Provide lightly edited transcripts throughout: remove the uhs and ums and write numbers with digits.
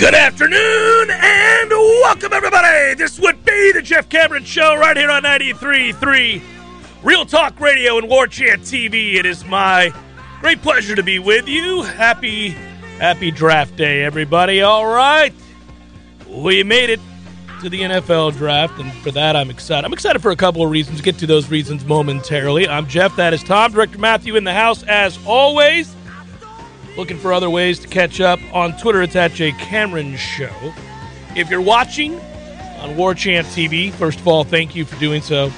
Good afternoon and welcome, everybody. This would be the Jeff Cameron Show right here on 93.3 Real Talk Radio and Warchant TV. It is my great pleasure to be with you. Happy draft day, everybody. All right. We made it to the NFL draft, and for that I'm excited. I'm excited for a couple of reasons. Get to those reasons momentarily. I'm Jeff. That is Tom. Director Matthew in the house as always. Looking for other ways to catch up on Twitter. It's at J. Cameron Show. If you're watching on Warchant TV, first of all, thank you for doing so.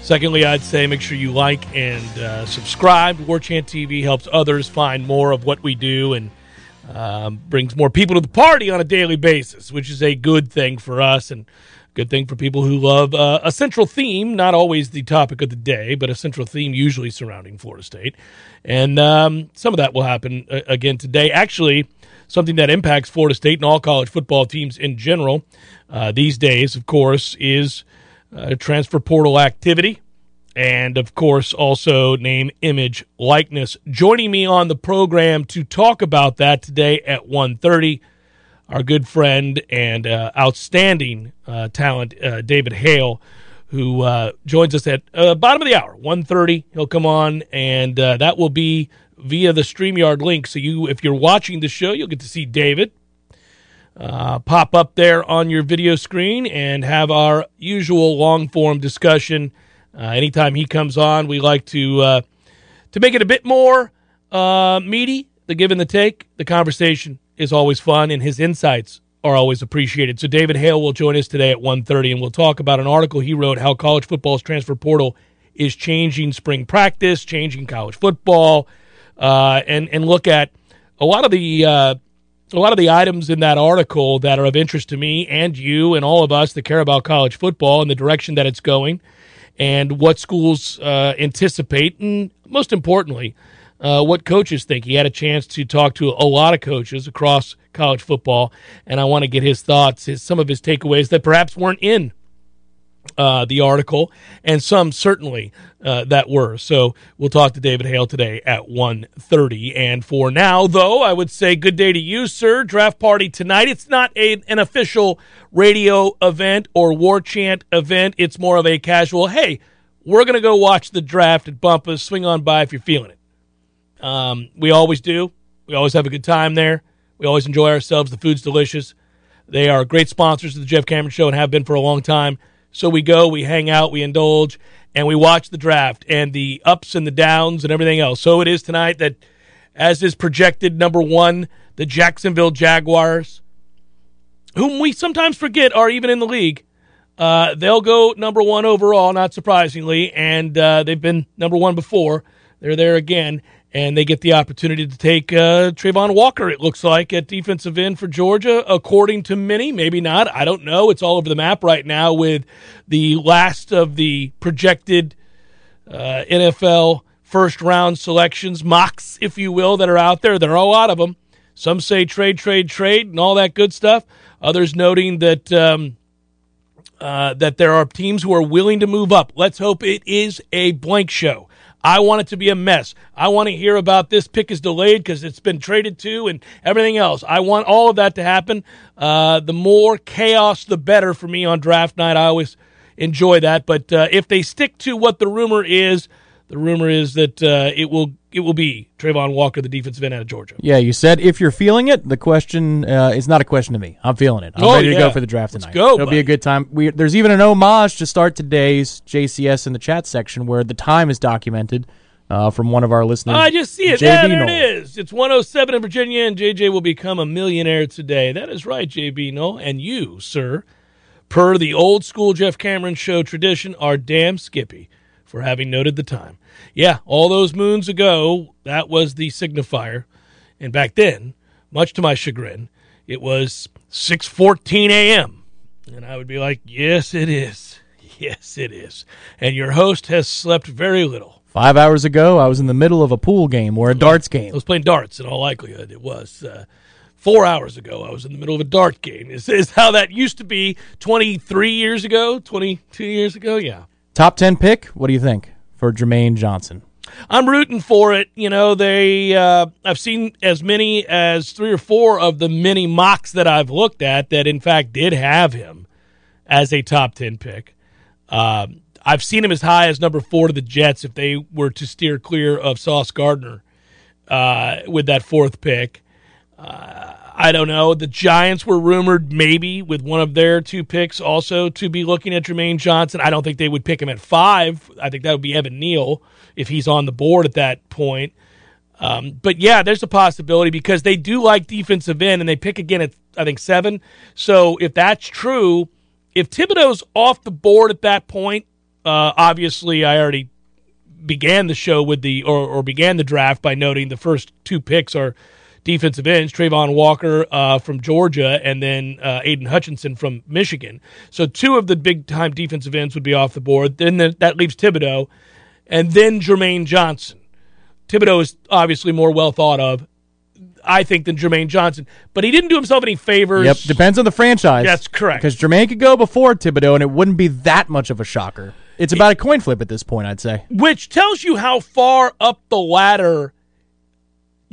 Secondly, I'd say make sure you like and subscribe. Warchant TV helps others find more of what we do and brings more people to the party on a daily basis, which is a good thing for us and good thing for people who love a central theme, not always the topic of the day, but a central theme usually surrounding Florida State. And some of that will happen again today. Actually, something that impacts Florida State and all college football teams in general these days, of course, is transfer portal activity and, of course, also name, image, likeness. Joining me on the program to talk about that today at 1:30, our good friend and outstanding talent, David Hale, who joins us at bottom of the hour, 1:30. He'll come on, and that will be via the StreamYard link. So if you're watching the show, you'll get to see David pop up there on your video screen and have our usual long-form discussion. Anytime he comes on, we like to make it a bit more meaty, the give and the take, the conversation is always fun, and his insights are always appreciated. So David Hale will join us today at 1:30, and we'll talk about an article he wrote, how college football's transfer portal is changing spring practice, changing college football, and look at a lot of the items in that article that are of interest to me and you and all of us that care about college football and the direction that it's going and what schools anticipate, and most importantly, what coaches think. He had a chance to talk to a lot of coaches across college football, and I want to get his thoughts, some of his takeaways that perhaps weren't in the article, and some certainly that were. So we'll talk to David Hale today at 1:30. And for now, though, I would say good day to you, sir. Draft party tonight. It's not an official radio event or War Chant event. It's more of a casual, hey, we're going to go watch the draft at Bumpa's. Swing on by if you're feeling it. We always do. We always have a good time there. We always enjoy ourselves. The food's delicious. They are great sponsors of the Jeff Cameron Show and have been for a long time. So we go, we hang out, we indulge, and we watch the draft and the ups and the downs and everything else. So it is tonight that, as is projected, number one, the Jacksonville Jaguars, whom we sometimes forget are even in the league. They'll go number one overall, not surprisingly, and they've been number one before. They're there again. And they get the opportunity to take Trayvon Walker, it looks like, at defensive end for Georgia, according to many. Maybe not. I don't know. It's all over the map right now with the last of the projected NFL first-round selections, mocks, if you will, that are out there. There are a lot of them. Some say trade, and all that good stuff. Others noting that that there are teams who are willing to move up. Let's hope it is a blank show. I want it to be a mess. I want to hear about this pick is delayed because it's been traded to and everything else. I want all of that to happen. The more chaos, the better for me on draft night. I always enjoy that. But if they stick to what the rumor is that it will be Trayvon Walker, the defensive end out of Georgia. Yeah, you said if you're feeling it. The question is not a question to me. I'm feeling it. I'm ready to go for the draft tonight. Let's go, It'll be a good time. There's even an homage to start today's JCS in the chat section where the time is documented from one of our listeners. I just see it. Yeah, there it is. It's 1:07 in Virginia, and JJ will become a millionaire today. That is right, JB Noel. And you, sir, per the old school Jeff Cameron Show tradition, are damn skippy for having noted the time. Yeah, all those moons ago, that was the signifier. And back then, much to my chagrin, it was 6:14 a.m. And I would be like, yes, it is. Yes, it is. And your host has slept very little. 5 hours ago, I was in the middle of a pool game or a darts game. I was playing darts, in all likelihood. It was 4 hours ago, I was in the middle of a dart game. This is how that used to be 23 years ago, 22 years ago, yeah. Top 10 pick, what do you think? For Jermaine Johnson. I'm rooting for it. You know, they I've seen as many as three or four of the many mocks that I've looked at that, in fact, did have him as a top 10 pick. I've seen him as high as number 4 to the Jets if they were to steer clear of Sauce Gardner with that 4th pick. I don't know. The Giants were rumored maybe with one of their 2 picks also to be looking at Jermaine Johnson. I don't think they would pick him at 5. I think that would be Evan Neal if he's on the board at that point. But, yeah, there's a possibility because they do like defensive end, and they pick again at, I think, 7. So if that's true, if Thibodeau's off the board at that point, obviously I already began the show with the began the draft by noting the first 2 picks are – defensive ends, Trayvon Walker from Georgia, and then Aidan Hutchinson from Michigan. So 2 of the big-time defensive ends would be off the board. Then that leaves Thibodeaux, and then Jermaine Johnson. Thibodeaux is obviously more well thought of, I think, than Jermaine Johnson. But he didn't do himself any favors. Yep, depends on the franchise. That's correct. Because Jermaine could go before Thibodeaux, and it wouldn't be that much of a shocker. It's about a coin flip at this point, I'd say. Which tells you how far up the ladder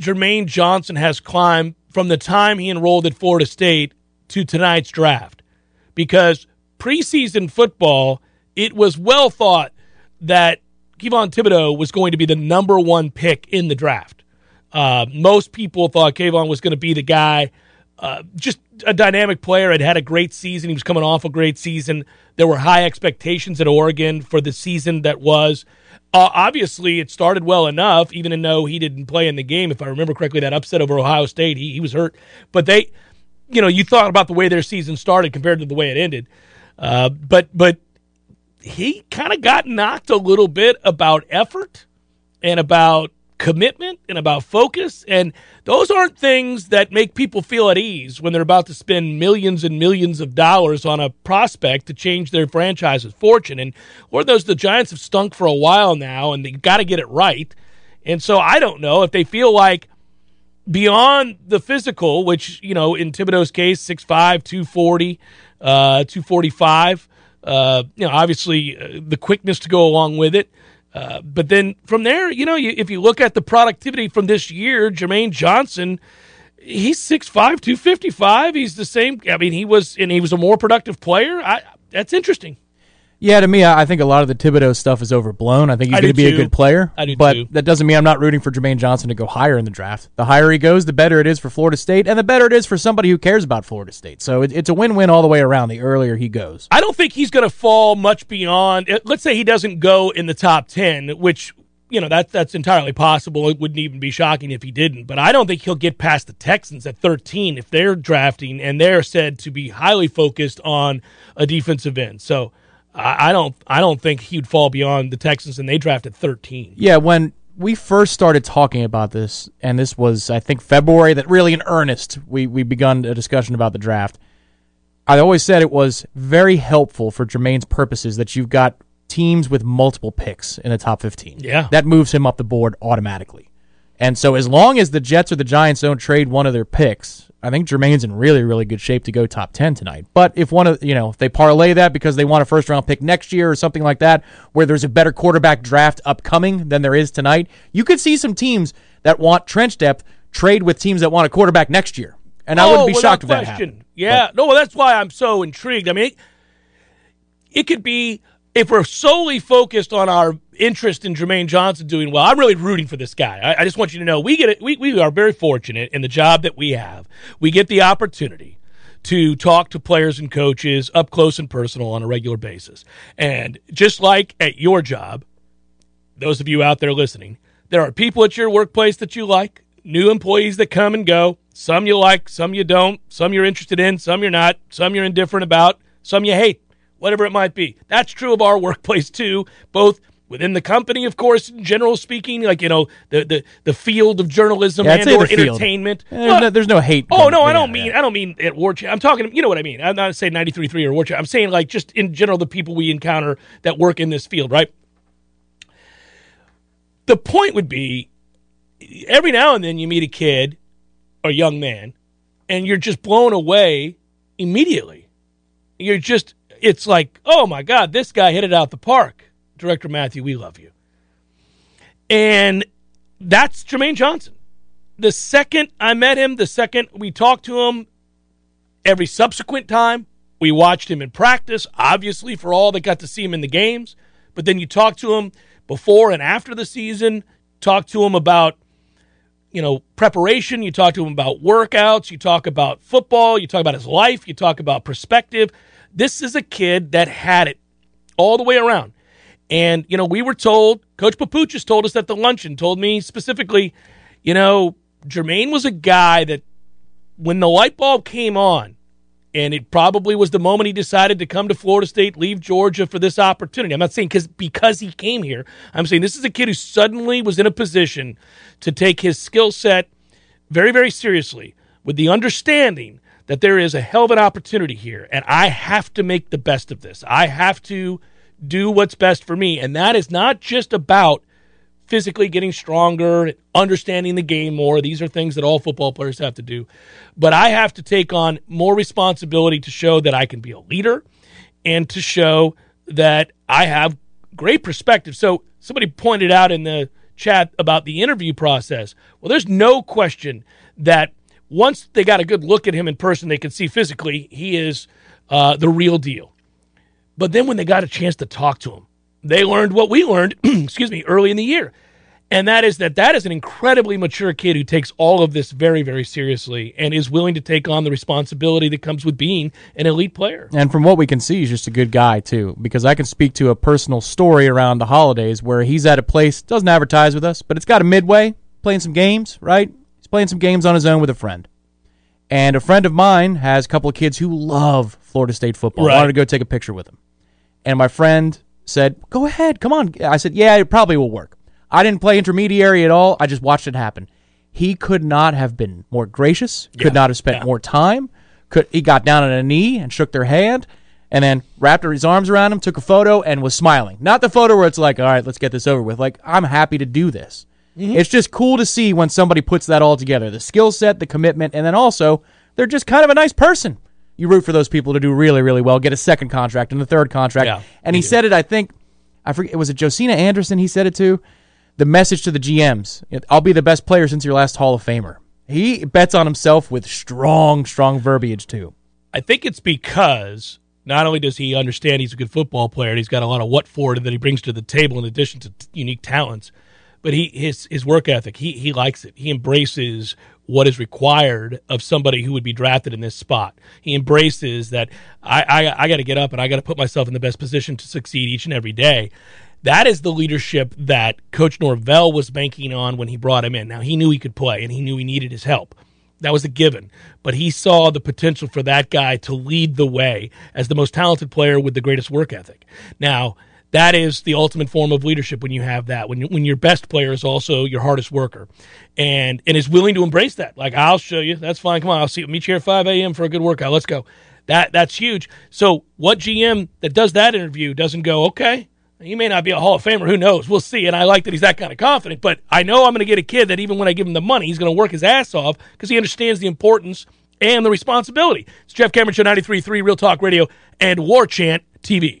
Jermaine Johnson has climbed from the time he enrolled at Florida State to tonight's draft. Because preseason football, it was well thought that Kayvon Thibodeaux was going to be the number 1 pick in the draft. Most people thought Kayvon was going to be the guy. Just a dynamic player. Had a great season. He was coming off a great season. There were high expectations at Oregon for the season that was. Obviously, it started well enough, even though he didn't play in the game. If I remember correctly, that upset over Ohio State, he was hurt. But they, you know, you thought about the way their season started compared to the way it ended. But he kind of got knocked a little bit about effort and about commitment and about focus. And those aren't things that make people feel at ease when they're about to spend millions and millions of dollars on a prospect to change their franchise's fortune. And or those the Giants have stunk for a while now, and they've got to get it right. And so I don't know if they feel like beyond the physical, which, you know, in Thibodeau's case, 6'5", 240, 245, you know, obviously the quickness to go along with it. But then from there, you know, if you look at the productivity from this year, Jermaine Johnson, he's 6'5", 255. He's the same. I mean, he was a more productive player. That's interesting. Yeah, to me, I think a lot of the Thibodeaux stuff is overblown. I think he's going to be a good player. I do too. But that doesn't mean I'm not rooting for Jermaine Johnson to go higher in the draft. The higher he goes, the better it is for Florida State, and the better it is for somebody who cares about Florida State. So it's a win-win all the way around the earlier he goes. I don't think he's going to fall much beyond. Let's say he doesn't go in the top 10, which, you know, that's entirely possible. It wouldn't even be shocking if he didn't. But I don't think he'll get past the Texans at 13 if they're drafting, and they're said to be highly focused on a defensive end. So I don't think he'd fall beyond the Texans, and they drafted 13. Yeah, when we first started talking about this, and this was, I think, February, that really in earnest we begun a discussion about the draft, I always said it was very helpful for Jermaine's purposes that you've got teams with multiple picks in the top 15. Yeah. That moves him up the board automatically. And so as long as the Jets or the Giants don't trade one of their picks, I think Jermaine's in really, really good shape to go top 10 tonight. But if one of, you know, if they parlay that because they want a first-round pick next year or something like that, where there's a better quarterback draft upcoming than there is tonight, you could see some teams that want trench depth trade with teams that want a quarterback next year. And I wouldn't be shocked if that happened. Yeah, but, well, that's why I'm so intrigued. I mean, it could be, if we're solely focused on our interest in Jermaine Johnson doing well, I'm really rooting for this guy. I just want you to know we are very fortunate in the job that we have. We get the opportunity to talk to players and coaches up close and personal on a regular basis. And just like at your job, those of you out there listening, there are people at your workplace that you like, new employees that come and go. Some you like, some you don't, some you're interested in, some you're not, some you're indifferent about, some you hate. Whatever it might be. That's true of our workplace, too, both within the company, of course, in general speaking, like, you know, the field of journalism and or entertainment. There's no hate. Oh, no, I don't mean at Warchant. I'm talking, you know what I mean. I'm not saying 93.3 or Warchant. I'm saying, like, just in general, the people we encounter that work in this field, right? The point would be every now and then you meet a kid or young man, and you're just blown away immediately. You're just... It's like, oh, my God, this guy hit it out the park. Director Matthew, we love you. And that's Jermaine Johnson. The second I met him, the second we talked to him, every subsequent time, we watched him in practice, obviously, for all that got to see him in the games. But then you talk to him before and after the season, talk to him about, you know, preparation, you talk to him about workouts, you talk about football, you talk about his life, you talk about perspective. This is a kid that had it all the way around. And, you know, we were told, Coach Papuchas told us at the luncheon, told me specifically, you know, Jermaine was a guy that when the light bulb came on, and it probably was the moment he decided to come to Florida State, leave Georgia for this opportunity. I'm not saying because he came here. I'm saying this is a kid who suddenly was in a position to take his skill set very, very seriously with the understanding that there is a hell of an opportunity here, and I have to make the best of this. I have to do what's best for me, and that is not just about physically getting stronger, understanding the game more. These are things that all football players have to do. But I have to take on more responsibility to show that I can be a leader and to show that I have great perspective. So somebody pointed out in the chat about the interview process. Well, there's no question that once they got a good look at him in person, they could see physically he is the real deal. But then when they got a chance to talk to him, they learned what we learned, early in the year. And that is an incredibly mature kid who takes all of this very, very seriously and is willing to take on the responsibility that comes with being an elite player. And from what we can see, he's just a good guy, too, because I can speak to a personal story around the holidays where he's at a place, doesn't advertise with us, but it's got a midway, playing some games, right? He's playing some games on his own with a friend. And a friend of mine has a couple of kids who love Florida State football. Right. I wanted to go take a picture with him. And my friend said, go ahead, come on. I said, yeah, it probably will work. I didn't play intermediary at all. I just watched it happen. He could not have been more gracious, could not have spent more time. He got down on a knee and shook their hand and then wrapped his arms around him, took a photo, and was smiling. Not the photo where it's like, all right, let's get this over with. Like, I'm happy to do this. Mm-hmm. It's just cool to see when somebody puts that all together, the skill set, the commitment, and then also they're just kind of a nice person. You root for those people to do really, really well, get a second contract and the third contract. Yeah, and he said it, I think, I forget, was it Josina Anderson he said it to? The message to the GMs, I'll be the best player since your last Hall of Famer. He bets on himself with strong, strong verbiage too. I think it's because not only does he understand he's a good football player and he's got a lot of what for that he brings to the table in addition to unique talents, but his work ethic, he likes it. He embraces what is required of somebody who would be drafted in this spot. He embraces that I got to get up and I got to put myself in the best position to succeed each and every day. That is the leadership that Coach Norvell was banking on when he brought him in. Now, he knew he could play and he knew he needed his help. That was a given. But he saw the potential for that guy to lead the way as the most talented player with the greatest work ethic. Now, that is the ultimate form of leadership when you have that, when your best player is also your hardest worker and is willing to embrace that. Like, I'll show you. That's fine. Come on, I'll meet you here at 5 a.m. for a good workout. Let's go. That's huge. So what GM that does that interview doesn't go, okay, he may not be a Hall of Famer. Who knows? We'll see. And I like that he's that kind of confident. But I know I'm going to get a kid that even when I give him the money, he's going to work his ass off because he understands the importance and the responsibility. It's Jeff Cameron Show, 93.3 Real Talk Radio and Warchant TV.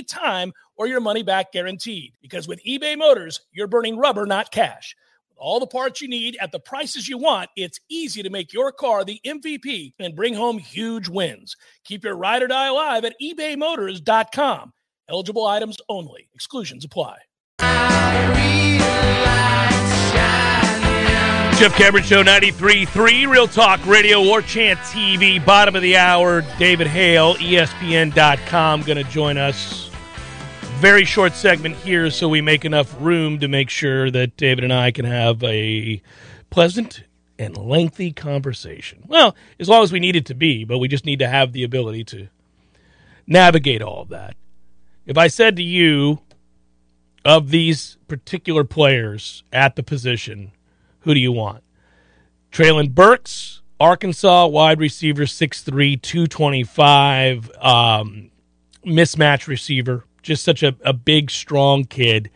time or your money back guaranteed. Because with eBay Motors, you're burning rubber, not cash. With all the parts you need at the prices you want, it's easy to make your car the MVP and bring home huge wins. Keep your ride or die alive at ebaymotors.com. Eligible items only. Exclusions apply. Jeff Cameron Show, 93.3 Real Talk Radio, Warchant TV, bottom of the hour. David Hale, ESPN.com, going to join us. Very short segment here, so we make enough room to make sure that David and I can have a pleasant and lengthy conversation. Well, as long as we need it to be, but we just need to have the ability to navigate all of that. If I said to you, of these particular players at the position, who do you want? Traylon Burks, Arkansas, wide receiver, 6'3", 225, mismatch receiver. Just such a big, strong kid.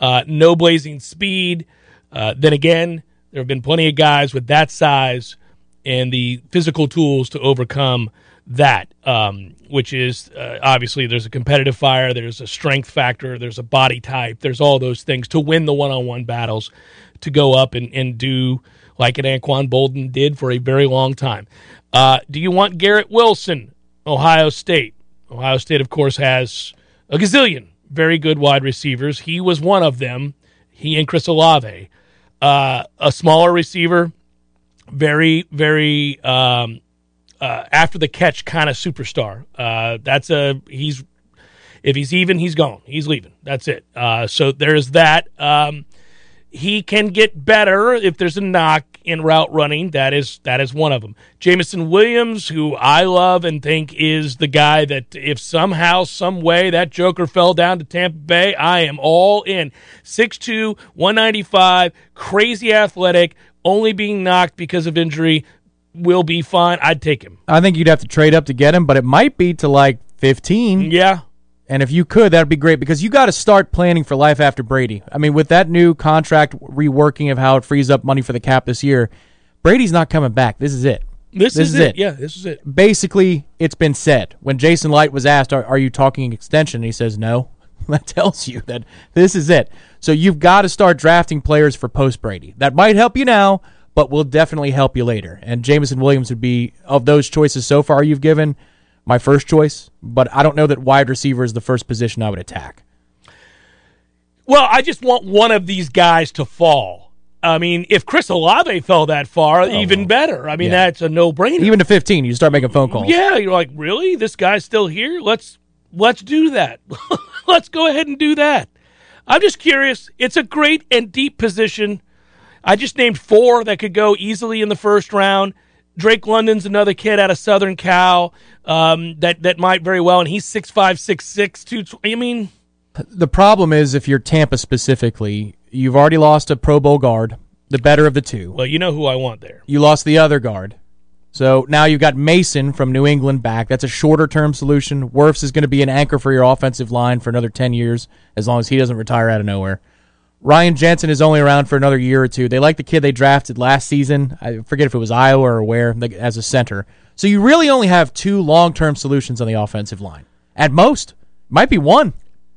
No blazing speed. Then again, there have been plenty of guys with that size and the physical tools to overcome that, which is obviously there's a competitive fire, there's a strength factor, there's a body type, there's all those things to win the one-on-one battles, to go up and do like an Anquan Bolden did for a very long time. Do you want Garrett Wilson, Ohio State? Ohio State, of course, has a gazillion very good wide receivers. He was one of them, he and Chris Olave. A smaller receiver, very, very after the catch kind of superstar. If he's even, he's gone. He's leaving. That's it. So there's that. He can get better if there's a knock in route running. That is one of them. Jameson Williams, who I love and think is the guy that if somehow, some way that joker fell down to Tampa Bay, I am all in. 6'2", 195, crazy athletic, only being knocked because of injury, will be fine. I'd take him. I think you'd have to trade up to get him, but it might be to like 15. Yeah. And if you could, that'd be great, because you got to start planning for life after Brady. I mean, with that new contract reworking of how it frees up money for the cap this year, Brady's not coming back. This is it. This is it. Yeah, this is it. Basically, it's been said. When Jason Light was asked, are you talking extension? And he says, no. That tells you that this is it. So you've got to start drafting players for post-Brady. That might help you now, but will definitely help you later. And Jameson Williams would be, of those choices so far you've given, my first choice, but I don't know that wide receiver is the first position I would attack. Well, I just want one of these guys to fall. I mean, if Chris Olave fell that far, even better. I mean, that's a no-brainer. Even to 15, you start making phone calls. Yeah, you're like, really? This guy's still here? Let's do that. Let's go ahead and do that. I'm just curious. It's a great and deep position. I just named four that could go easily in the first round. Drake London's another kid out of Southern Cal that might very well, and he's 6'5", 6'6", 220. I mean, the problem is if you're Tampa specifically, you've already lost a Pro Bowl guard, the better of the two. Well, you know who I want there. You lost the other guard. So now you've got Mason from New England back. That's a shorter-term solution. Wirfs is going to be an anchor for your offensive line for another 10 years, as long as he doesn't retire out of nowhere. Ryan Jensen is only around for another year or two. They like the kid they drafted last season. I forget if it was Iowa or where, as a center. So you really only have two long-term solutions on the offensive line. At most, might be one.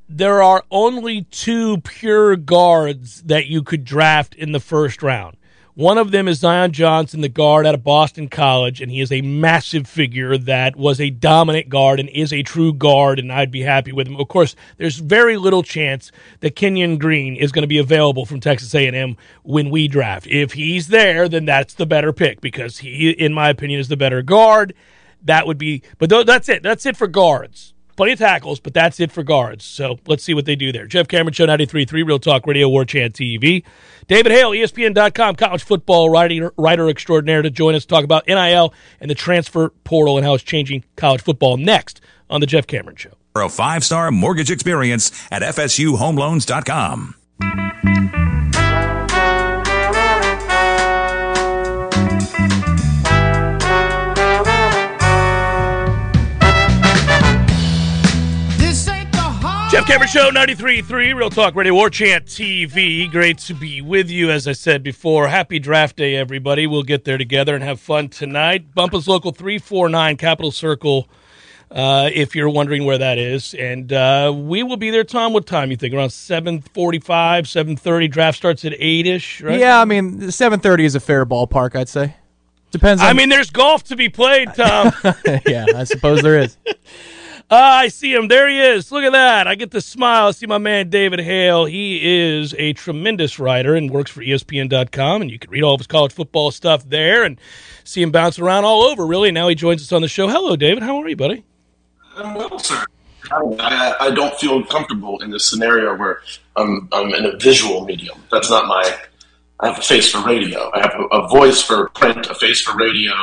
There are only two pure guards that you could draft in the first round. One of them is Zion Johnson, the guard out of Boston College, and he is a massive figure that was a dominant guard and is a true guard, and I'd be happy with him. Of course, there's very little chance that Kenyon Green is going to be available from Texas A&M when we draft. If he's there, then that's the better pick, because he, in my opinion, is the better guard. That would be – but that's it. That's it for guards. Plenty of tackles, but that's it for guards. So let's see what they do there. Jeff Cameron Show, 93.3 Real Talk Radio, Warchant TV. David Hale, ESPN.com, college football writer extraordinaire, to join us to talk about NIL and the transfer portal and how it's changing college football next on The Jeff Cameron Show. For a five-star mortgage experience at FSUHomeLoans.com. Jeff Cameron Show, 93.3 Real Talk Radio, Warchant TV. Great to be with you. As I said before, happy draft day, everybody. We'll get there together and have fun tonight. Bumpa's Local 349, Capitol Circle, if you're wondering where that is. And we will be there, Tom. What time you think? Around 7:45, 7:30? Draft starts at 8-ish, right? Yeah, I mean, 7:30 is a fair ballpark, I'd say. Depends. I mean, there's golf to be played, Tom. Yeah, I suppose there is. I see him. There he is. Look at that. I get the smile. I see my man David Hale. He is a tremendous writer and works for ESPN.com, and you can read all of his college football stuff there and see him bounce around all over, really. Now he joins us on the show. Hello, David. How are you, buddy? I'm well, sir. I don't feel comfortable in this scenario where I'm in a visual medium. That's not my – I have a face for radio. I have a voice for print, a face for radio,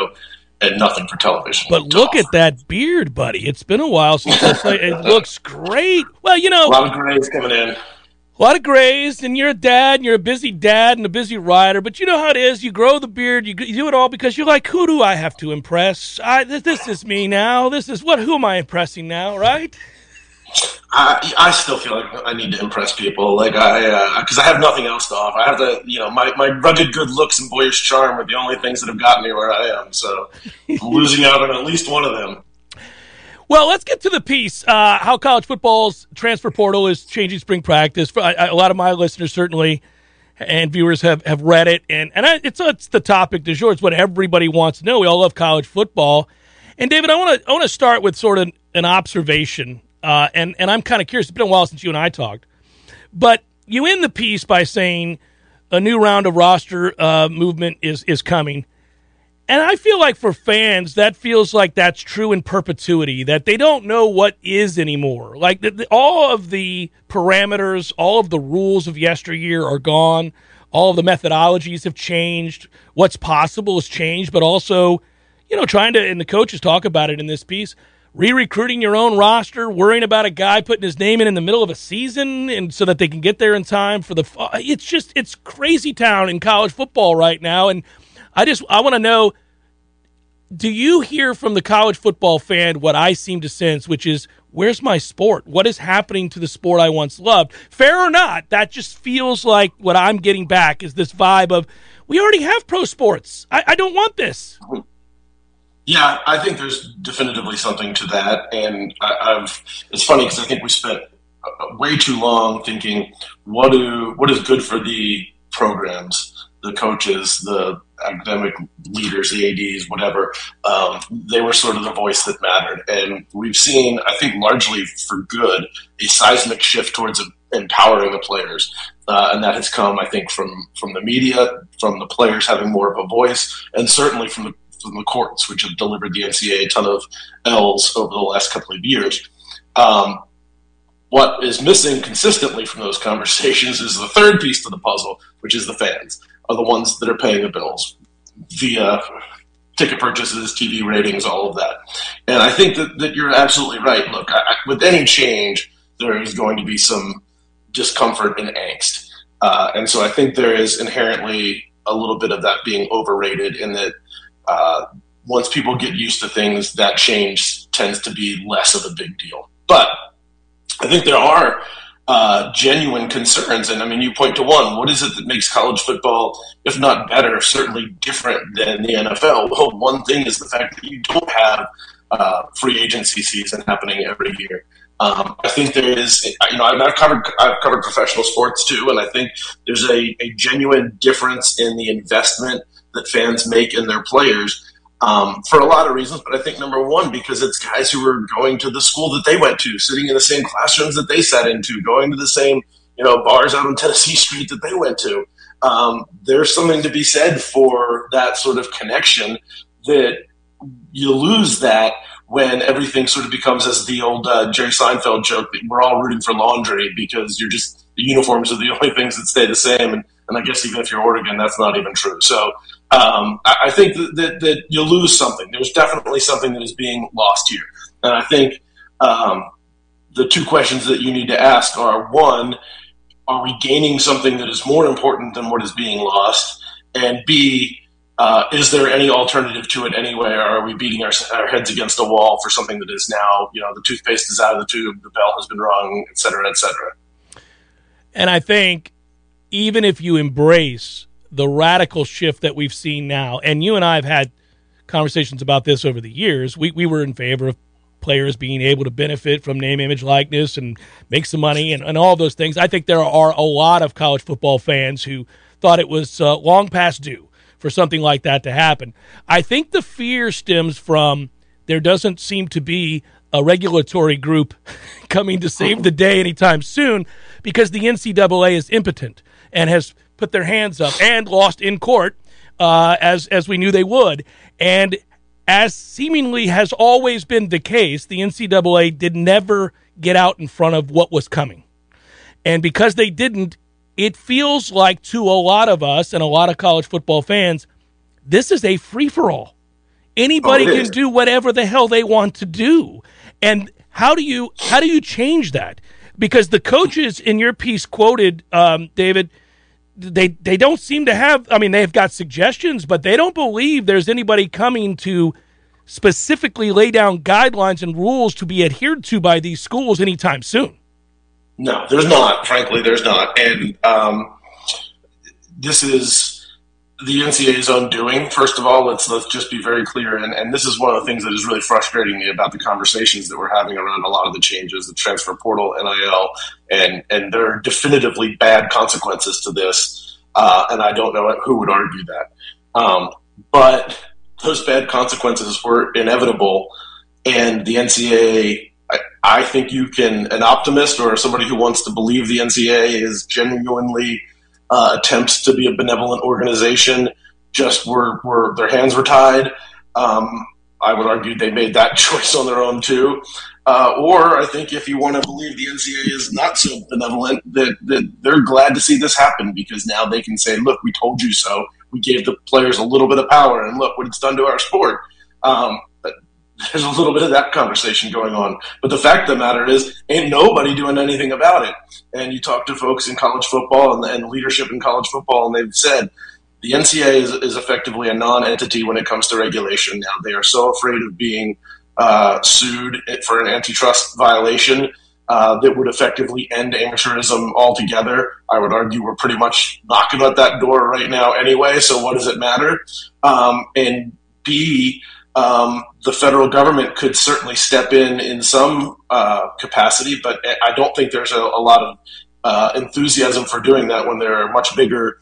and nothing for television. But look at that beard, buddy. It's been a while since I played. It looks great. Well, you know, a lot of grays coming in. a lot of grays, and you're a dad, and you're a busy dad and a busy rider, but you know how it is. You grow the beard, you do it all because you're like, who do I have to impress? This is me now. This is what? Who am I impressing now, right? I still feel like I need to impress people, like because I have nothing else to offer. I have to, my rugged good looks and boyish charm are the only things that have gotten me where I am. So I'm losing out on at least one of them. Well, let's get to the piece, how college football's transfer portal is changing spring practice. For a lot of my listeners certainly and viewers have read it, and it's the topic du jour. It's what everybody wants to know. We all love college football. And David, I want to start with sort of an observation. And I'm kind of curious. It's been a while since you and I talked. But you end the piece by saying a new round of roster movement is coming. And I feel like for fans, that feels like that's true in perpetuity, that they don't know what is anymore. Like all of the parameters, all of the rules of yesteryear are gone. All of the methodologies have changed. What's possible has changed. But also, trying to, and the coaches talk about it in this piece, re-recruiting your own roster, worrying about a guy putting his name in the middle of a season and so that they can get there in time for the – it's crazy town in college football right now. And I want to know, do you hear from the college football fan what I seem to sense, which is, where's my sport? What is happening to the sport I once loved? Fair or not, that just feels like what I'm getting back is this vibe of, we already have pro sports. I don't want this. Yeah, I think there's definitively something to that, and it's funny because I think we spent way too long thinking what is good for the programs, the coaches, the academic leaders, the ADs, whatever. They were sort of the voice that mattered, and we've seen, I think, largely for good, a seismic shift towards empowering the players, and that has come, I think, from the media, from the players having more of a voice, and certainly from the courts, which have delivered the NCAA a ton of L's over the last couple of years. What is missing consistently from those conversations is the third piece to the puzzle, which is the fans are the ones that are paying the bills via ticket purchases, TV ratings, all of that. And I think that you're absolutely right. Look, with any change, there is going to be some discomfort and angst. And so I think there is inherently a little bit of that being overrated in that, once people get used to things, that change tends to be less of a big deal. But I think there are genuine concerns, and I mean, you point to one. What is it that makes college football, if not better, certainly different than the NFL? Well, one thing is the fact that you don't have free agency season happening every year. I think there is, I've covered professional sports too, and I think there's a genuine difference in the investment that fans make in their players for a lot of reasons. But I think number one, because it's guys who are going to the school that they went to, sitting in the same classrooms that they sat into, going to the same, bars out on Tennessee Street that they went to. There's something to be said for that sort of connection that you lose that when everything sort of becomes, as the old Jerry Seinfeld joke, that we're all rooting for laundry because you're just, the uniforms are the only things that stay the same. And I guess even if you're Oregon, that's not even true. So I think that you lose something. There's definitely something that is being lost here. And I think the two questions that you need to ask are, one, are we gaining something that is more important than what is being lost? And B, is there any alternative to it anyway? Or are we beating our heads against a wall for something that is now, the toothpaste is out of the tube, the bell has been rung, et cetera, et cetera? And I think, even if you embrace the radical shift that we've seen now, and you and I have had conversations about this over the years, we were in favor of players being able to benefit from name, image, likeness, and make some money and all those things. I think there are a lot of college football fans who thought it was long past due for something like that to happen. I think the fear stems from there doesn't seem to be a regulatory group coming to save the day anytime soon because the NCAA is impotent and has put their hands up and lost in court as we knew they would. And as seemingly has always been the case, the NCAA did never get out in front of what was coming. And because they didn't, it feels like to a lot of us and a lot of college football fans, this is a free-for-all. Anybody can do whatever the hell they want to do. And how do you change that? because the coaches in your piece quoted, David, they don't seem to have, I mean, they've got suggestions, but they don't believe there's anybody coming to specifically lay down guidelines and rules to be adhered to by these schools anytime soon. No, there's not. Frankly, there's not. And this is the NCAA's undoing. First of all, let's just be very clear. And this is one of the things that is really frustrating me about the conversations that we're having around a lot of the changes, the transfer portal, NIL, and there are definitively bad consequences to this. And I don't know who would argue that. But those bad consequences were inevitable, and the NCAA, I think you can, an optimist or somebody who wants to believe the NCAA is genuinely attempts to be a benevolent organization, just were their hands were tied. I would argue they made that choice on their own too. Or I think if you want to believe the NCAA is not so benevolent, that they're glad to see this happen, because now they can say, look, we told you so. We gave the players a little bit of power, and look what it's done to our sport. There's a little bit of that conversation going on. But the fact of the matter is, ain't nobody doing anything about it. And you talk to folks in college football and leadership in college football, and they've said the NCAA is effectively a non-entity when it comes to regulation now. They are so afraid of being sued for an antitrust violation that would effectively end amateurism altogether. I would argue we're pretty much knocking at that door right now anyway, so what does it matter? And B, the federal government could certainly step in some capacity, but I don't think there's a lot of enthusiasm for doing that when there are much bigger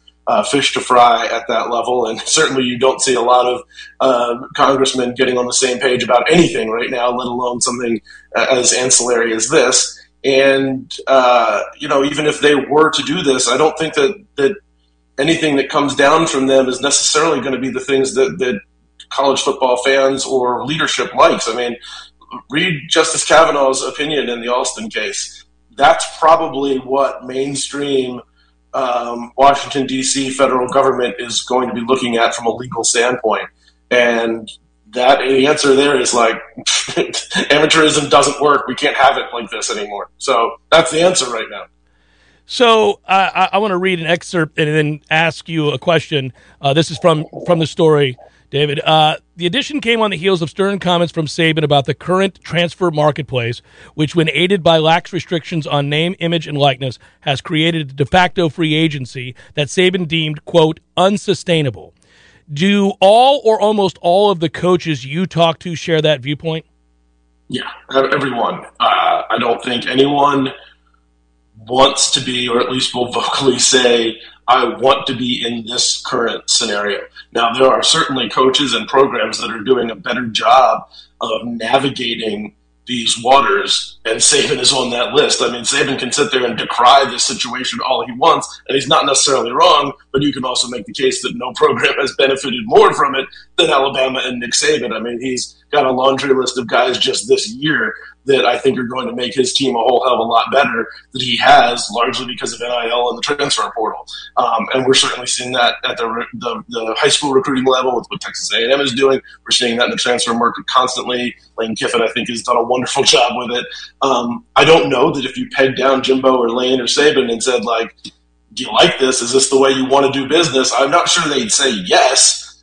fish to fry at that level. And certainly you don't see a lot of congressmen getting on the same page about anything right now, let alone something as ancillary as this. And, even if they were to do this, I don't think that anything that comes down from them is necessarily going to be the things that college football fans or leadership likes. I mean, read Justice Kavanaugh's opinion in the Alston case. That's probably what mainstream Washington, D.C. federal government is going to be looking at from a legal standpoint. And the answer there is like, amateurism doesn't work. We can't have it like this anymore. So that's the answer right now. So I want to read an excerpt and then ask you a question. This is from the story, David. The addition came on the heels of stern comments from Saban about the current transfer marketplace, which, when aided by lax restrictions on name, image, and likeness, has created a de facto free agency that Saban deemed, quote, unsustainable. Do all or almost all of the coaches you talk to share that viewpoint? Yeah, everyone. I don't think anyone wants to be, or at least will vocally say, I want to be in this current scenario. Now, there are certainly coaches and programs that are doing a better job of navigating these waters, and Saban is on that list. I mean, Saban can sit there and decry this situation all he wants, and he's not necessarily wrong, but you can also make the case that no program has benefited more from it than Alabama and Nick Saban. I mean, he's got a laundry list of guys just this year that I think are going to make his team a whole hell of a lot better that he has, largely because of NIL and the transfer portal. And we're certainly seeing that at the high school recruiting level with what Texas A&M is doing. We're seeing that in the transfer market constantly. Lane Kiffin, I think, has done a wonderful job with it. I don't know that if you pegged down Jimbo or Lane or Saban and said, like, do you like this? Is this the way you want to do business? I'm not sure they'd say yes.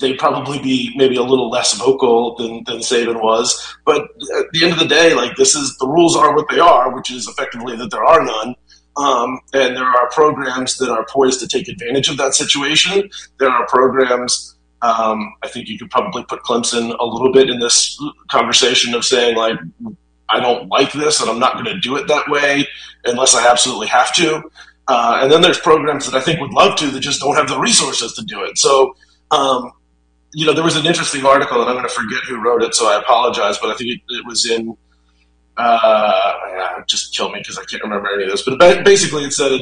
They'd probably be maybe a little less vocal than Saban was. But at the end of the day, like, the rules are what they are, which is effectively that there are none. And there are programs that are poised to take advantage of that situation. There are programs, I think you could probably put Clemson a little bit in this conversation of saying, like, I don't like this and I'm not going to do it that way unless I absolutely have to. And then there's programs that I think would love to that just don't have the resources to do it. So, there was an interesting article, and I'm going to forget who wrote it, so I apologize, but I think it was in just kill me because I can't remember any of this. But basically it said,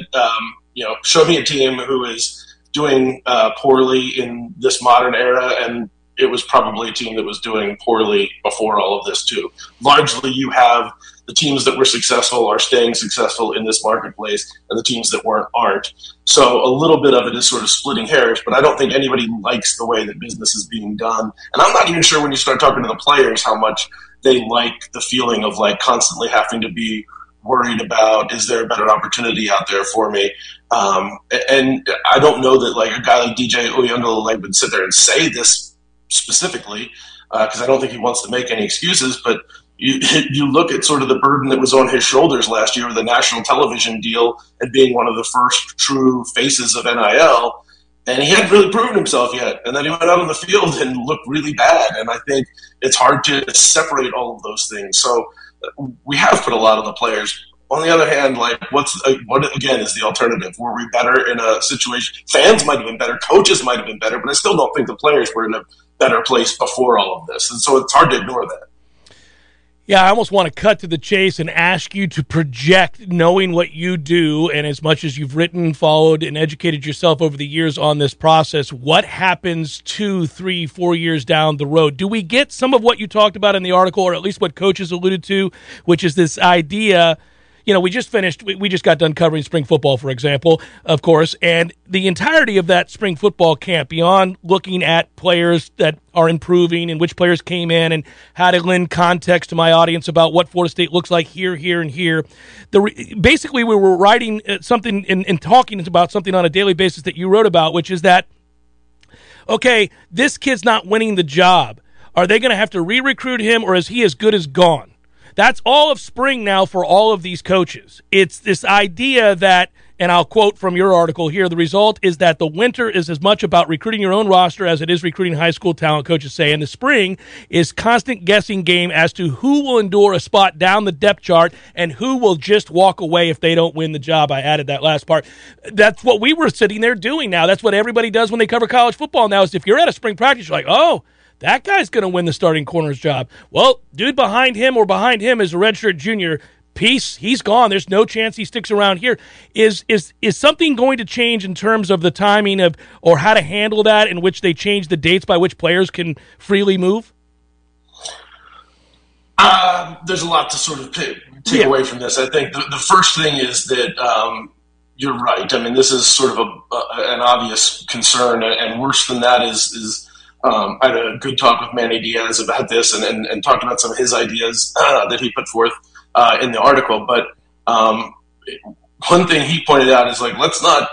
show me a team who is doing poorly in this modern era, and it was probably a team that was doing poorly before all of this too. Largely you have the teams that were successful are staying successful in this marketplace, and the teams that weren't aren't. So a little bit of it is sort of splitting hairs, but I don't think anybody likes the way that business is being done. And I'm not even sure when you start talking to the players how much they like the feeling of, like, constantly having to be worried about, is there a better opportunity out there for me? And I don't know that like a guy like DJ Uyunglele would sit there and say this specifically, because I don't think he wants to make any excuses, but you look at sort of the burden that was on his shoulders last year with the national television deal and being one of the first true faces of NIL, and he hadn't really proven himself yet. And then he went out on the field and looked really bad, and I think it's hard to separate all of those things. So we have put a lot on the players. On the other hand, like what again is the alternative? Were we better in a situation? Fans might have been better, coaches might have been better, but I still don't think the players were in a better place before all of this. And so it's hard to ignore that. Yeah, I almost want to cut to the chase and ask you to project, knowing what you do and as much as you've written, followed, and educated yourself over the years on this process, what happens 2, 3, 4 years down the road? Do we get some of what you talked about in the article, or at least what coaches alluded to, which is this idea, you know, we just got done covering spring football, for example, of course, and the entirety of that spring football camp, beyond looking at players that are improving and which players came in and how to lend context to my audience about what Florida State looks like here, here, and here. Basically, we were writing something and talking about something on a daily basis that you wrote about, which is that, okay, this kid's not winning the job. Are they going to have to re-recruit him, or is he as good as gone? That's all of spring now for all of these coaches. It's this idea that, and I'll quote from your article here, the result is that the winter is as much about recruiting your own roster as it is recruiting high school talent, coaches say, and the spring is constant guessing game as to who will endure a spot down the depth chart and who will just walk away if they don't win the job. I added that last part. That's what we were sitting there doing now. That's what everybody does when they cover college football now, is if you're at a spring practice, you're like, oh, that guy's going to win the starting corner's job. Well, dude behind him or behind him is a redshirt junior. Peace. He's gone. There's no chance he sticks around here. Is something going to change in terms of the timing of, or how to handle that, in which they change the dates by which players can freely move? There's a lot to sort of take away from this. I think the first thing is that you're right. I mean, this is sort of an obvious concern, and worse than that is I had a good talk with Manny Diaz about this and talked about some of his ideas that he put forth in the article. But one thing he pointed out is, like, let's not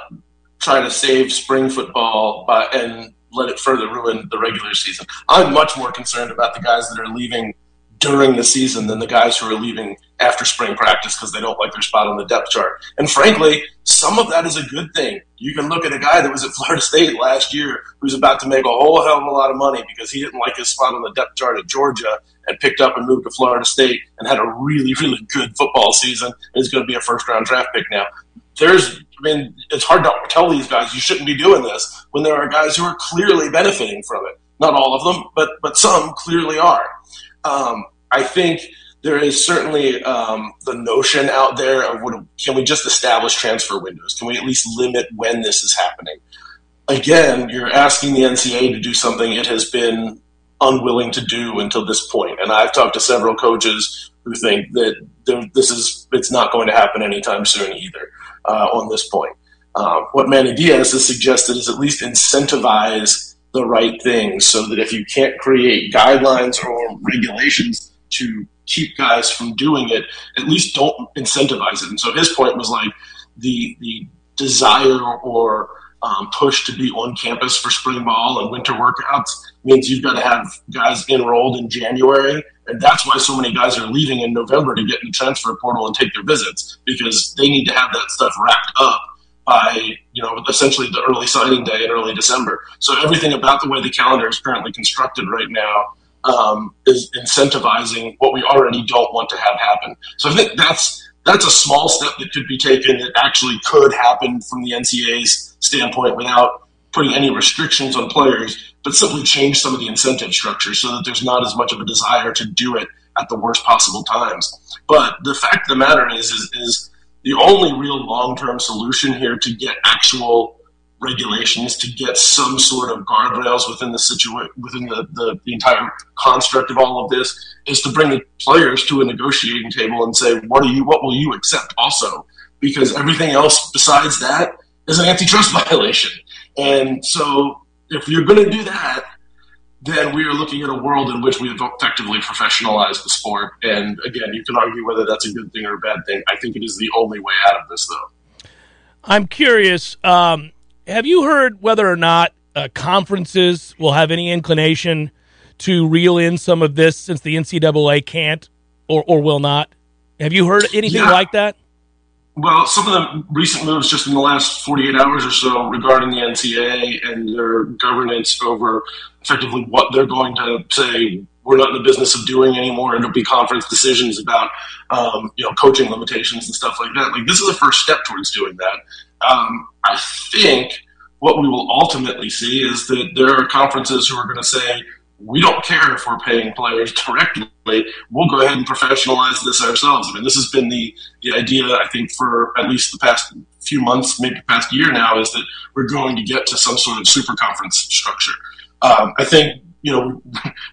try to save spring football and let it further ruin the regular season. I'm much more concerned about the guys that are leaving during the season than the guys who are leaving after spring practice because they don't like their spot on the depth chart. And frankly, some of that is a good thing. You can look at a guy that was at Florida State last year who's about to make a whole hell of a lot of money because he didn't like his spot on the depth chart at Georgia and picked up and moved to Florida State and had a really, really good football season and is going to be a first-round draft pick now. It's hard to tell these guys you shouldn't be doing this when there are guys who are clearly benefiting from it. Not all of them, but some clearly are. I think there is certainly the notion out there of can we just establish transfer windows? Can we at least limit when this is happening? Again, you're asking the NCAA to do something it has been unwilling to do until this point. And I've talked to several coaches who think that it's not going to happen anytime soon either on this point. What Manny Diaz has suggested is at least incentivize the right things, so that if you can't create guidelines or regulations to keep guys from doing it, at least don't incentivize it. And so his point was like the desire or push to be on campus for spring ball and winter workouts means you've got to have guys enrolled in January. And that's why so many guys are leaving in November to get in the transfer portal and take their visits, because they need to have that stuff wrapped up by, essentially the early signing day in early December. So everything about the way the calendar is currently constructed right now is incentivizing what we already don't want to have happen. So I think that's a small step that could be taken that actually could happen from the NCAA's standpoint without putting any restrictions on players, but simply change some of the incentive structure so that there's not as much of a desire to do it at the worst possible times. But the fact of the matter is the only real long-term solution here to get actual regulations, to get some sort of guardrails within the entire construct of all of this, is to bring the players to a negotiating table and say, what will you accept also? Because everything else besides that is an antitrust violation. And so if you're going to do that, then we are looking at a world in which we have effectively professionalized the sport. And again, you can argue whether that's a good thing or a bad thing. I think it is the only way out of this, though. I'm curious, have you heard whether or not conferences will have any inclination to reel in some of this since the NCAA can't or will not? Have you heard anything like that? Well, some of the recent moves just in the last 48 hours or so regarding the NCAA and their governance over effectively what they're going to say we're not in the business of doing anymore, and it'll be conference decisions about coaching limitations and stuff like that. Like, this is the first step towards doing that. I think what we will ultimately see is that there are conferences who are going to say, we don't care if we're paying players directly. We'll go ahead and professionalize this ourselves. I mean, this has been the idea, I think, for at least the past few months, maybe the past year now, is that we're going to get to some sort of super conference structure. I think,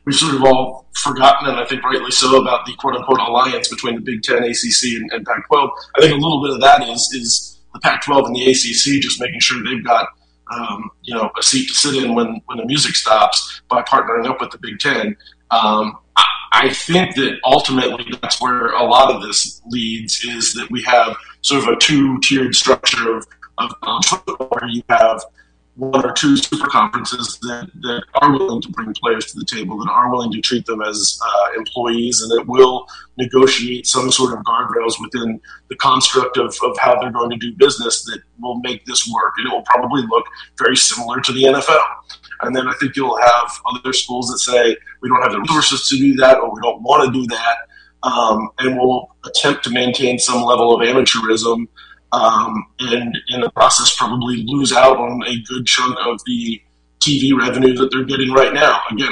we've sort of all forgotten, and I think rightly so, about the quote-unquote alliance between the Big Ten, ACC, and Pac-12. I think a little bit of that is the Pac-12 and the ACC just making sure they've got a seat to sit in when the music stops by partnering up with the Big Ten. I think that ultimately that's where a lot of this leads, is that we have sort of a two-tiered structure of football, where you have one or two super conferences that are willing to bring players to the table, that are willing to treat them as employees, and that will negotiate some sort of guardrails within the construct of how they're going to do business that will make this work. And it will probably look very similar to the NFL. And then I think you'll have other schools that say, we don't have the resources to do that, or we don't want to do that, and will attempt to maintain some level of amateurism, and in the process probably lose out on a good chunk of the TV revenue that they're getting right now. Again,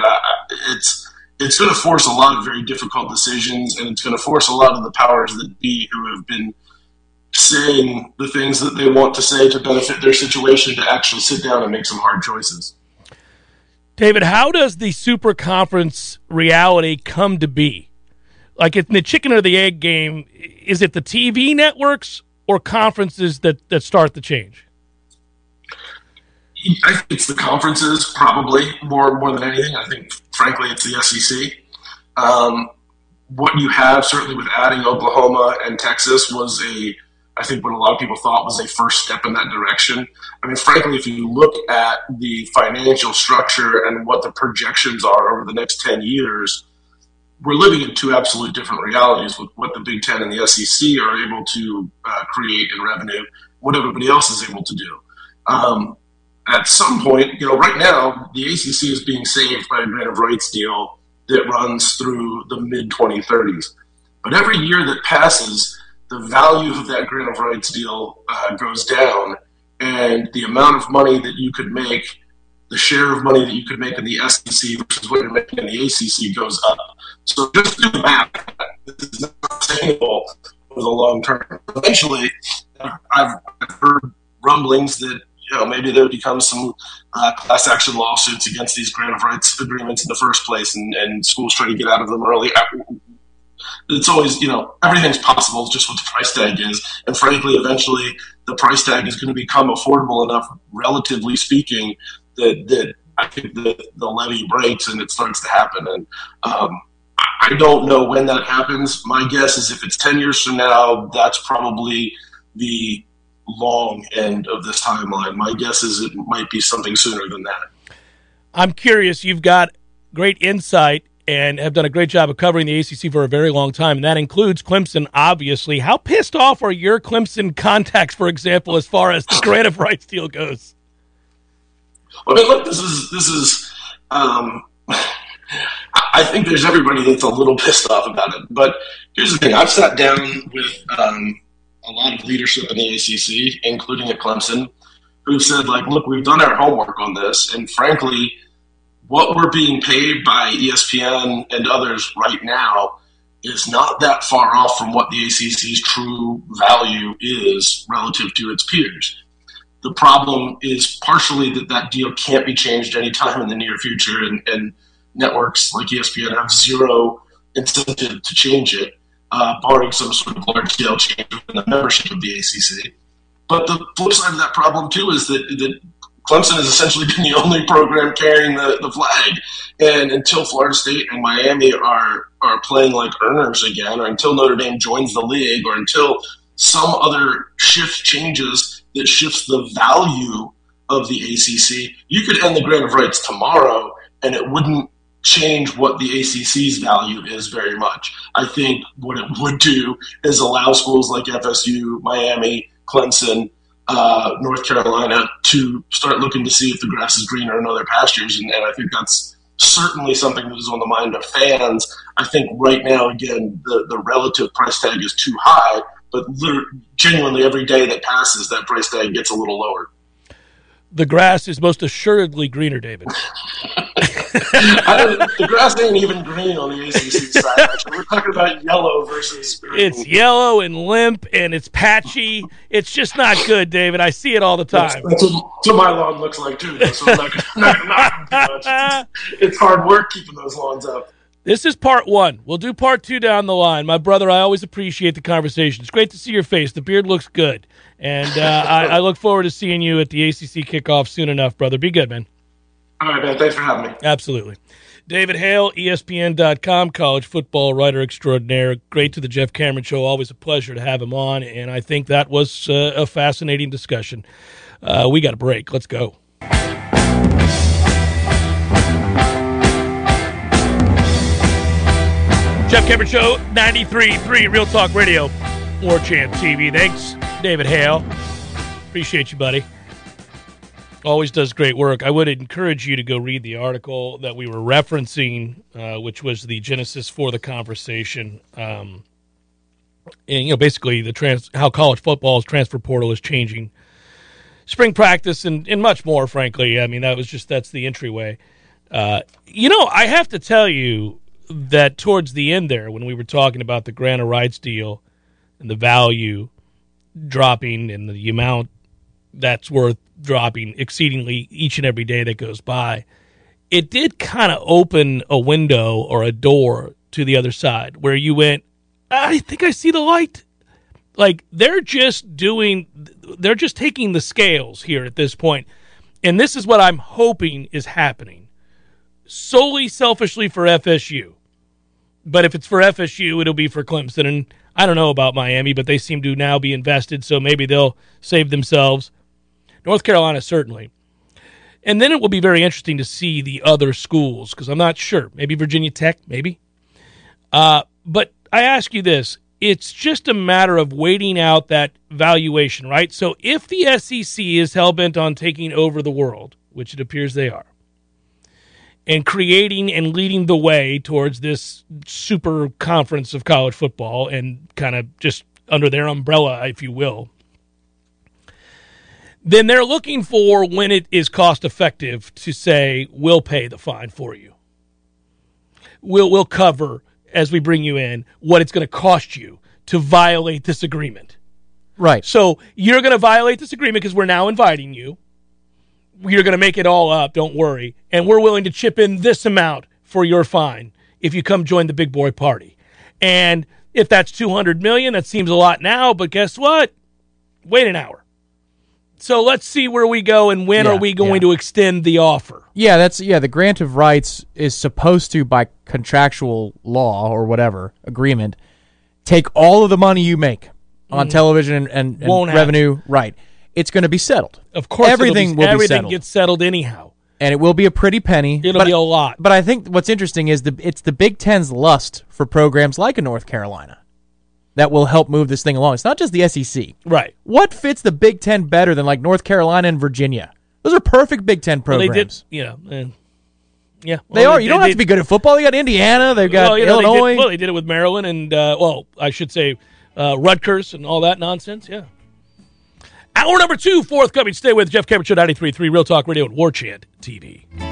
it's going to force a lot of very difficult decisions, and it's going to force a lot of the powers that be who have been saying the things that they want to say to benefit their situation to actually sit down and make some hard choices. David, how does the super conference reality come to be? Like, in the chicken or the egg game, is it the TV networks or conferences that start the change? I think it's the conferences, probably, more than anything. I think, frankly, it's the SEC. What you have, certainly with adding Oklahoma and Texas, was what a lot of people thought was a first step in that direction. I mean, frankly, if you look at the financial structure and what the projections are over the next 10 years, we're living in two absolute different realities with what the Big Ten and the SEC are able to create in revenue, what everybody else is able to do. At some point, right now, the ACC is being saved by a grant of rights deal that runs through the mid-2030s. But every year that passes, the value of that grant of rights deal goes down, and the amount of money that you could make, the share of money that you could make in the SEC versus what you're making in the ACC goes up. So just do the math. This is not sustainable over the long term. Eventually, I've heard rumblings that maybe there becomes some class action lawsuits against these grant of rights agreements in the first place, and schools trying to get out of them early. It's always, everything's possible, just what the price tag is. And frankly, eventually, the price tag is going to become affordable enough, relatively speaking, that I think the levee breaks and it starts to happen. And I don't know when that happens. My guess is if it's 10 years from now, that's probably the long end of this timeline. My guess is it might be something sooner than that. I'm curious. You've got great insight and have done a great job of covering the ACC for a very long time, and that includes Clemson, obviously. How pissed off are your Clemson contacts, for example, as far as the grant of rights deal goes? Well, I mean, look, this is. I think there's everybody that's a little pissed off about it. But here's the thing: I've sat down with a lot of leadership in the ACC, including at Clemson, who said, like, "Look, we've done our homework on this, and frankly, what we're being paid by ESPN and others right now is not that far off from what the ACC's true value is relative to its peers." The problem is partially that deal can't be changed anytime in the near future, and networks like ESPN have zero incentive to change it, barring some sort of large-scale change in the membership of the ACC. But the flip side of that problem, too, is that Clemson has essentially been the only program carrying the flag. And until Florida State and Miami are playing like earners again, or until Notre Dame joins the league, or until some other shift changes that shifts the value of the ACC, you could end the grant of rights tomorrow, and it wouldn't change what the ACC's value is very much. I think what it would do is allow schools like FSU, Miami, Clemson, North Carolina to start looking to see if the grass is greener in other pastures, and I think that's certainly something that is on the mind of fans. I think right now, again, the relative price tag is too high, but genuinely every day that passes, that price tag gets a little lower. The grass is most assuredly greener, David. The grass ain't even green on the ACC side. Actually, we're talking about yellow versus green. It's yellow and limp, and it's patchy. It's just not good, David. I see it all the time. That's what my lawn looks like, too. So not much. It's hard work keeping those lawns up. This is part one. We'll do part two down the line. My brother, I always appreciate the conversation. It's great to see your face. The beard looks good. And I look forward to seeing you at the ACC kickoff soon enough, brother. Be good, man. All right, man. Thanks for having me. Absolutely. David Hale, ESPN.com, college football writer extraordinaire. Great to the Jeff Cameron Show. Always a pleasure to have him on. And I think that was a fascinating discussion. We got a break. Let's go. Jeff Cameron Show, 93.3 Real Talk Radio, Warchant TV. Thanks, David Hale. Appreciate you, buddy. Always does great work. I would encourage you to go read the article that we were referencing, which was the genesis for the conversation. And, you know, basically how college football's transfer portal is changing spring practice and much more, frankly. I mean, that's the entryway. I have to tell you that towards the end there, when we were talking about the grant of rights deal and the value dropping and the amount that's worth dropping exceedingly each and every day that goes by, it did kind of open a window or a door to the other side where you went, I think I see the light. Like, they're just taking the scales here at this point. And this is what I'm hoping is happening solely selfishly for FSU. But if it's for FSU, it'll be for Clemson. And I don't know about Miami, but they seem to now be invested, so maybe they'll save themselves. North Carolina, certainly. And then it will be very interesting to see the other schools, because I'm not sure. Maybe Virginia Tech, maybe. But I ask you this. It's just a matter of waiting out that valuation, right? So if the SEC is hell-bent on taking over the world, which it appears they are, and creating and leading the way towards this super conference of college football and kind of just under their umbrella, if you will, then they're looking for when it is cost-effective to say, we'll pay the fine for you. We'll cover, as we bring you in, what it's going to cost you to violate this agreement. Right. So you're going to violate this agreement because we're now inviting you. You're going to make it all up, don't worry. And we're willing to chip in this amount for your fine if you come join the big boy party. And if that's $200 million, that seems a lot now, but guess what? Wait an hour. So let's see where we go and when are we going to extend the offer. Yeah, the grant of rights is supposed to, by contractual law or whatever, agreement, take all of the money you make on television and revenue. Happen. Right. It's going to be settled. Of course everything will be settled. Everything gets settled anyhow. And it will be a pretty penny. It'll be a lot. But I think what's interesting is it's the Big Ten's lust for programs like a North Carolina that will help move this thing along. It's not just the SEC. Right. What fits the Big Ten better than like North Carolina and Virginia? Those are perfect Big Ten programs. Well, yeah. Well, they are. You don't have to be good at football. They got Indiana. They've got Illinois. They did it with Maryland and, Rutgers and all that nonsense. Yeah. Hour number 2, forthcoming. Stay with Jeff Cameron Show, 93.3 Real Talk Radio at Warchant TV.